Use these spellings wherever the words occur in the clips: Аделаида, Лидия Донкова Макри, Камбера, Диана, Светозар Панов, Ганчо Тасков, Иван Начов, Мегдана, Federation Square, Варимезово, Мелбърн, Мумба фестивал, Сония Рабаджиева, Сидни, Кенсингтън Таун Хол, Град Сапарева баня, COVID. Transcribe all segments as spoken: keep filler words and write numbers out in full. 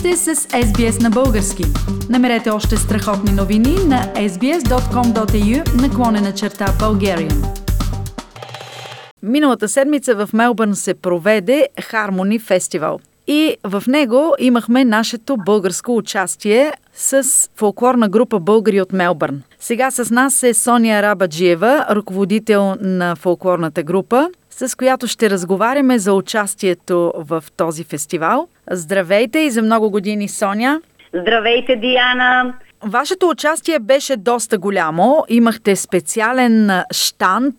сте с Ес Би Ес на български. Намерете още страхотни новини на ес би ес точка ком точка ей ю наклонена черта Bulgarian. Миналата седмица в Мелбърн се проведе Хармони фестивал. И в него имахме нашето българско участие с фолклорна група българи от Мелбърн. Сега с нас е Сония Рабаджиева, ръководител на фолклорната група, с която ще разговаряме за участието в този фестивал. Здравейте и за много години, Соня! Здравейте, Диана! Вашето участие беше доста голямо. Имахте специален щанд,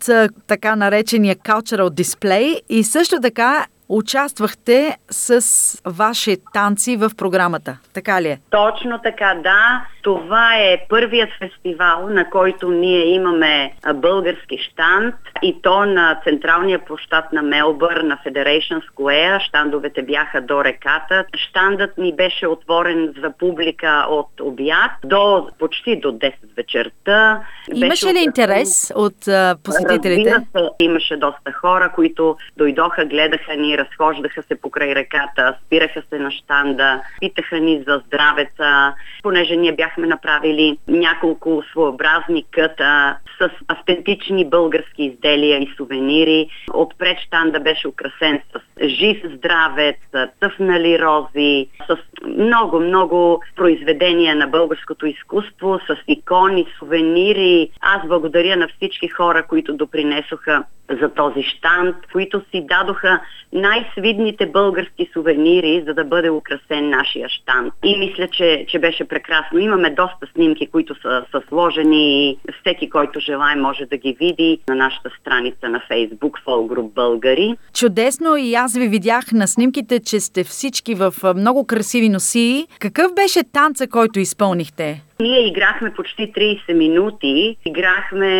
така наречения Cultural Display, и също така участвахте с ваши танци в програмата. Така ли е? Точно така, да. Това е първият фестивал, на който ние имаме български щанд, и то на централния площад на Мелбърн, на Federation Square. Щандовете бяха до реката. Щандът ни беше отворен за публика от обяд до почти до десет вечерта. Имаше ли интерес от посетителите? Разбира се, имаше доста хора, които дойдоха, гледаха ни, разхождаха се покрай реката, спираха се на щанда, питаха ни за здравеца, понеже ние бяхме направили няколко своеобразни къта с автентични български изделия и сувенири. Отпред щанда беше украсен с жив здравец, тъфнали рози, с много-много произведения на българското изкуство, с икони, сувенири. Аз благодаря на всички хора, които допринесоха за този щанд, които си дадоха най-свидните български сувенири, за да бъде украсен нашия щанд. И мисля, че, че беше прекрасно. Имаме доста снимки, които са, са сложени, и всеки, който желае, може да ги види на нашата страница на Фейсбук Фолгруп Българи. Чудесно, и аз ви видях на снимките, че сте всички в много красиви носии. Какъв беше танца, който изпълнихте? Ние играхме почти трийсет минути, играхме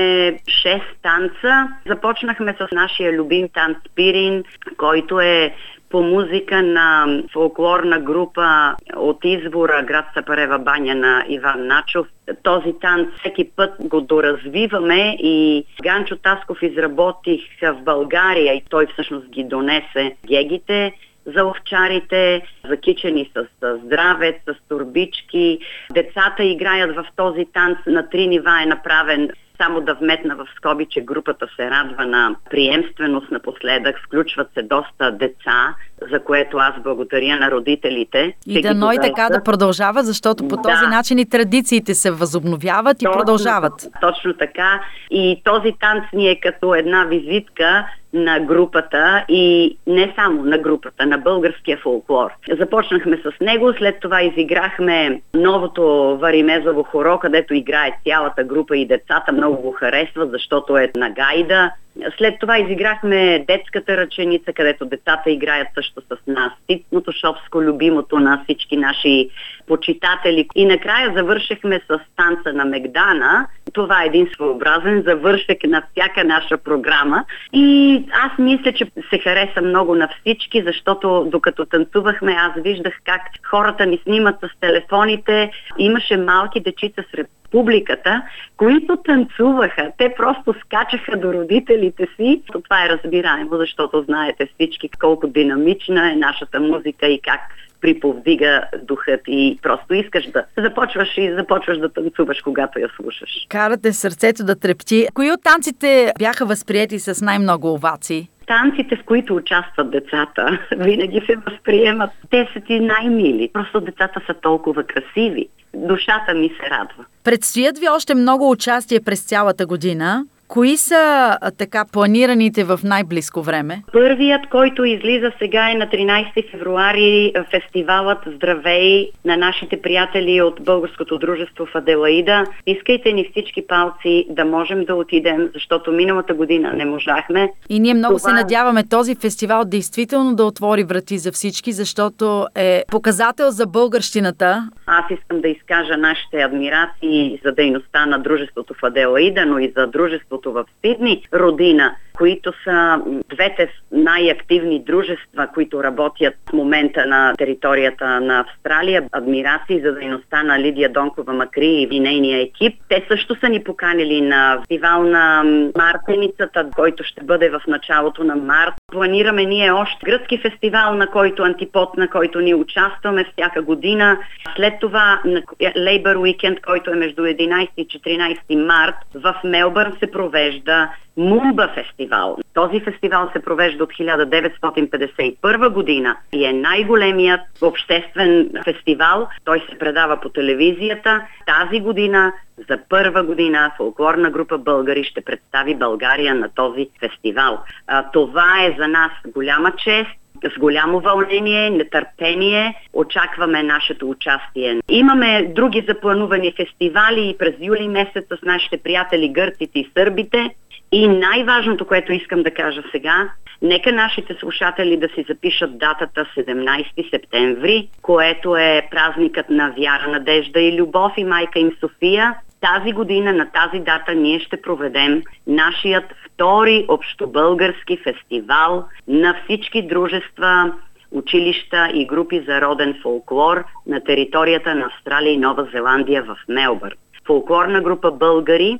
шест танца. Започнахме с нашия любим танц Пирин, който е по музика на фолклорна група от извора Град Сапарева баня на Иван Начов. Този танц всеки път го доразвиваме и Ганчо Тасков изработих в България, и той всъщност ги донесе гегите за овчарите, закичени с, с здравец, с турбички. Децата играят в този танц. На три нива е направен. Само да вметна в скоби, че групата се радва на приемственост напоследък. Включват се доста деца, за което аз благодаря на родителите. И дано и така да продължават, защото по този да. начин и традициите се възобновяват точно, и продължават. Точно така. И този танц ни е като една визитка на групата, и не само на групата, на българския фолклор. Започнахме с него, след това изиграхме новото Варимезово хоро, където играе цялата група и децата много го харесват, защото е на гайда. След това изиграхме детската ръченица, където децата играят също с нас. Титното шопско, любимото на всички наши почитатели. И накрая завършихме с танца на Мегдана. Това е един своеобразен завършек на всяка наша програма. И аз мисля, че се хареса много на всички, защото докато танцувахме, аз виждах как хората ни снимат с телефоните. Имаше малки дечица сред публиката, които танцуваха. Те просто скачаха до родителите си. Това е разбираемо, защото знаете всички колко динамична е нашата музика и как приповдига духът, и просто искаш да започваш и започваш да танцуваш, когато я слушаш. Карате сърцето да трепти. Кои от танците бяха възприети с най-много овации? Танците, в които участват децата, винаги се възприемат. Те са ти най-мили. Просто децата са толкова красиви. Душата ми се радва. Предстоят ви още много участие през цялата година. Кои са така планираните в най-близко време? Първият, който излиза сега, е на тринайсети февруари фестивалът Здравей на нашите приятели от Българското дружество в Аделаида. Искайте ни всички палци да можем да отидем, защото миналата година не можахме. И ние много Това... се надяваме този фестивал действително да отвори врати за всички, защото е показател за българщината. Аз искам да изкажа нашите адмирации за дейността на дружеството в Аделаида, но и за дружеството в Сидни, родина, които са двете най-активни дружества, които работят в момента на територията на Австралия, адмирации за дейността на Лидия Донкова Макри и нейния екип. Те също са ни поканили на фестивал на мартеницата, който ще бъде в началото на март. Планираме ние още гръцки фестивал, на който антипод, на който ни участваме всяка година. След това на Labor Weekend, който е между единайсети и четиринайсети март, в Мелбърн се провежда Мумба фестивал. Този фестивал се провежда от хиляда деветстотин петдесет и първа година и е най-големият обществен фестивал. Той се предава по телевизията. Тази година, за първа година, фолклорна група българи ще представи България на този фестивал. А, това е за нас голяма чест, с голямо вълнение, нетърпение. Очакваме нашето участие. Имаме други запланувани фестивали и през юли месец с нашите приятели гърците и сърбите. И най-важното, което искам да кажа сега, нека нашите слушатели да си запишат датата седемнайсети септември, което е празникът на вяра, надежда и любов и майка им София. Тази година на тази дата ние ще проведем нашият втори общобългарски фестивал на всички дружества, училища и групи за роден фолклор на територията на Австралия и Нова Зеландия в Мелбърн. Фолклорна група българи,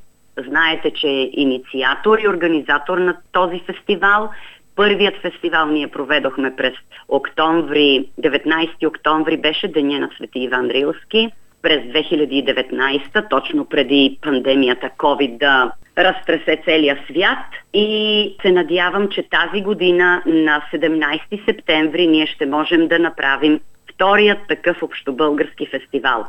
знаете, че е инициатор и организатор на този фестивал. Първият фестивал ние проведохме през октомври, деветнайсети октомври беше Деня на Свети Иван Рилски. През две хиляди и деветнайсета, точно преди пандемията COVID да разтресе целия свят, и се надявам, че тази година на седемнайсети септември ние ще можем да направим вторият такъв общобългарски фестивал.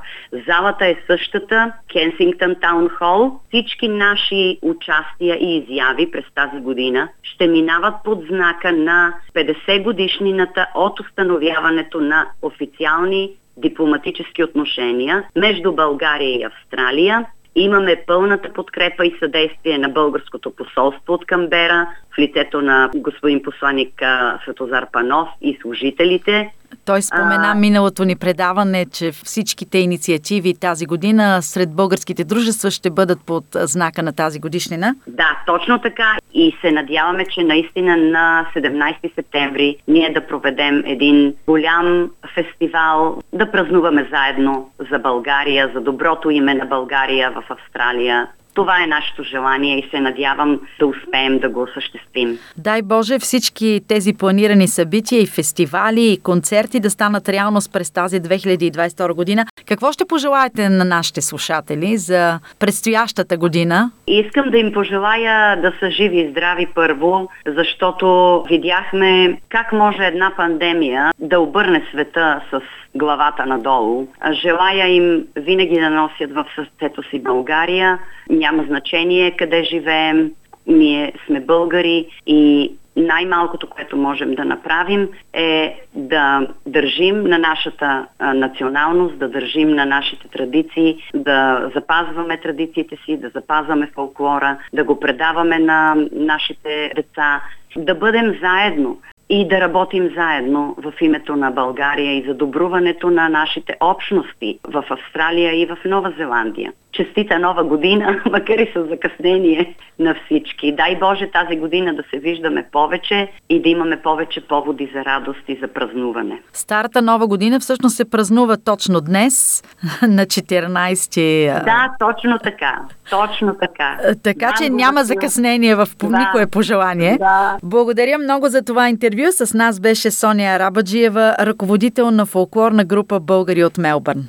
Залата е същата, Кенсингтън Таун Хол. Всички наши участия и изяви през тази година ще минават под знака на петдесет годишнината от установяването на официални дипломатически отношения между България и Австралия. Имаме пълната подкрепа и съдействие на българското посолство от Камбера в лицето на господин посланик Светозар Панов и служителите. Той спомена а... миналото ни предаване, че всичките инициативи тази година сред българските дружества ще бъдат под знака на тази годишнина. Да, точно така, и се надяваме, че наистина на седемнайсети септември ние да проведем един голям фестивал, да празнуваме заедно за България, за доброто име на България в Австралия. Това е нашето желание и се надявам да успеем да го осъществим. Дай Боже всички тези планирани събития и фестивали и концерти да станат реалност през тази две хиляди и двайсет и втора година. Какво ще пожелаете на нашите слушатели за предстоящата година? Искам да им пожелая да са живи и здрави първо, защото видяхме как може една пандемия да обърне света с главата надолу. Желая им винаги да носят в сърцето си България. Няма значение къде живеем, ние сме българи и най-малкото, което можем да направим, е да държим на нашата националност, да държим на нашите традиции, да запазваме традициите си, да запазваме фолклора, да го предаваме на нашите деца, да бъдем заедно и да работим заедно в името на България и за добруването на нашите общности в Австралия и в Нова Зеландия. Честита нова година, макар и с закъснение на всички. Дай Боже тази година да се виждаме повече и да имаме повече поводи за радост и за празнуване. Старата нова година всъщност се празнува точно днес, на четиринайсети. Да, точно така. Точно така. Така да, че няма да... закъснение в да. никое пожелание. Да. Благодаря много за това интервю. С нас беше Сония Рабаджиева, ръководител на фолклорна група българи от Мелбърн.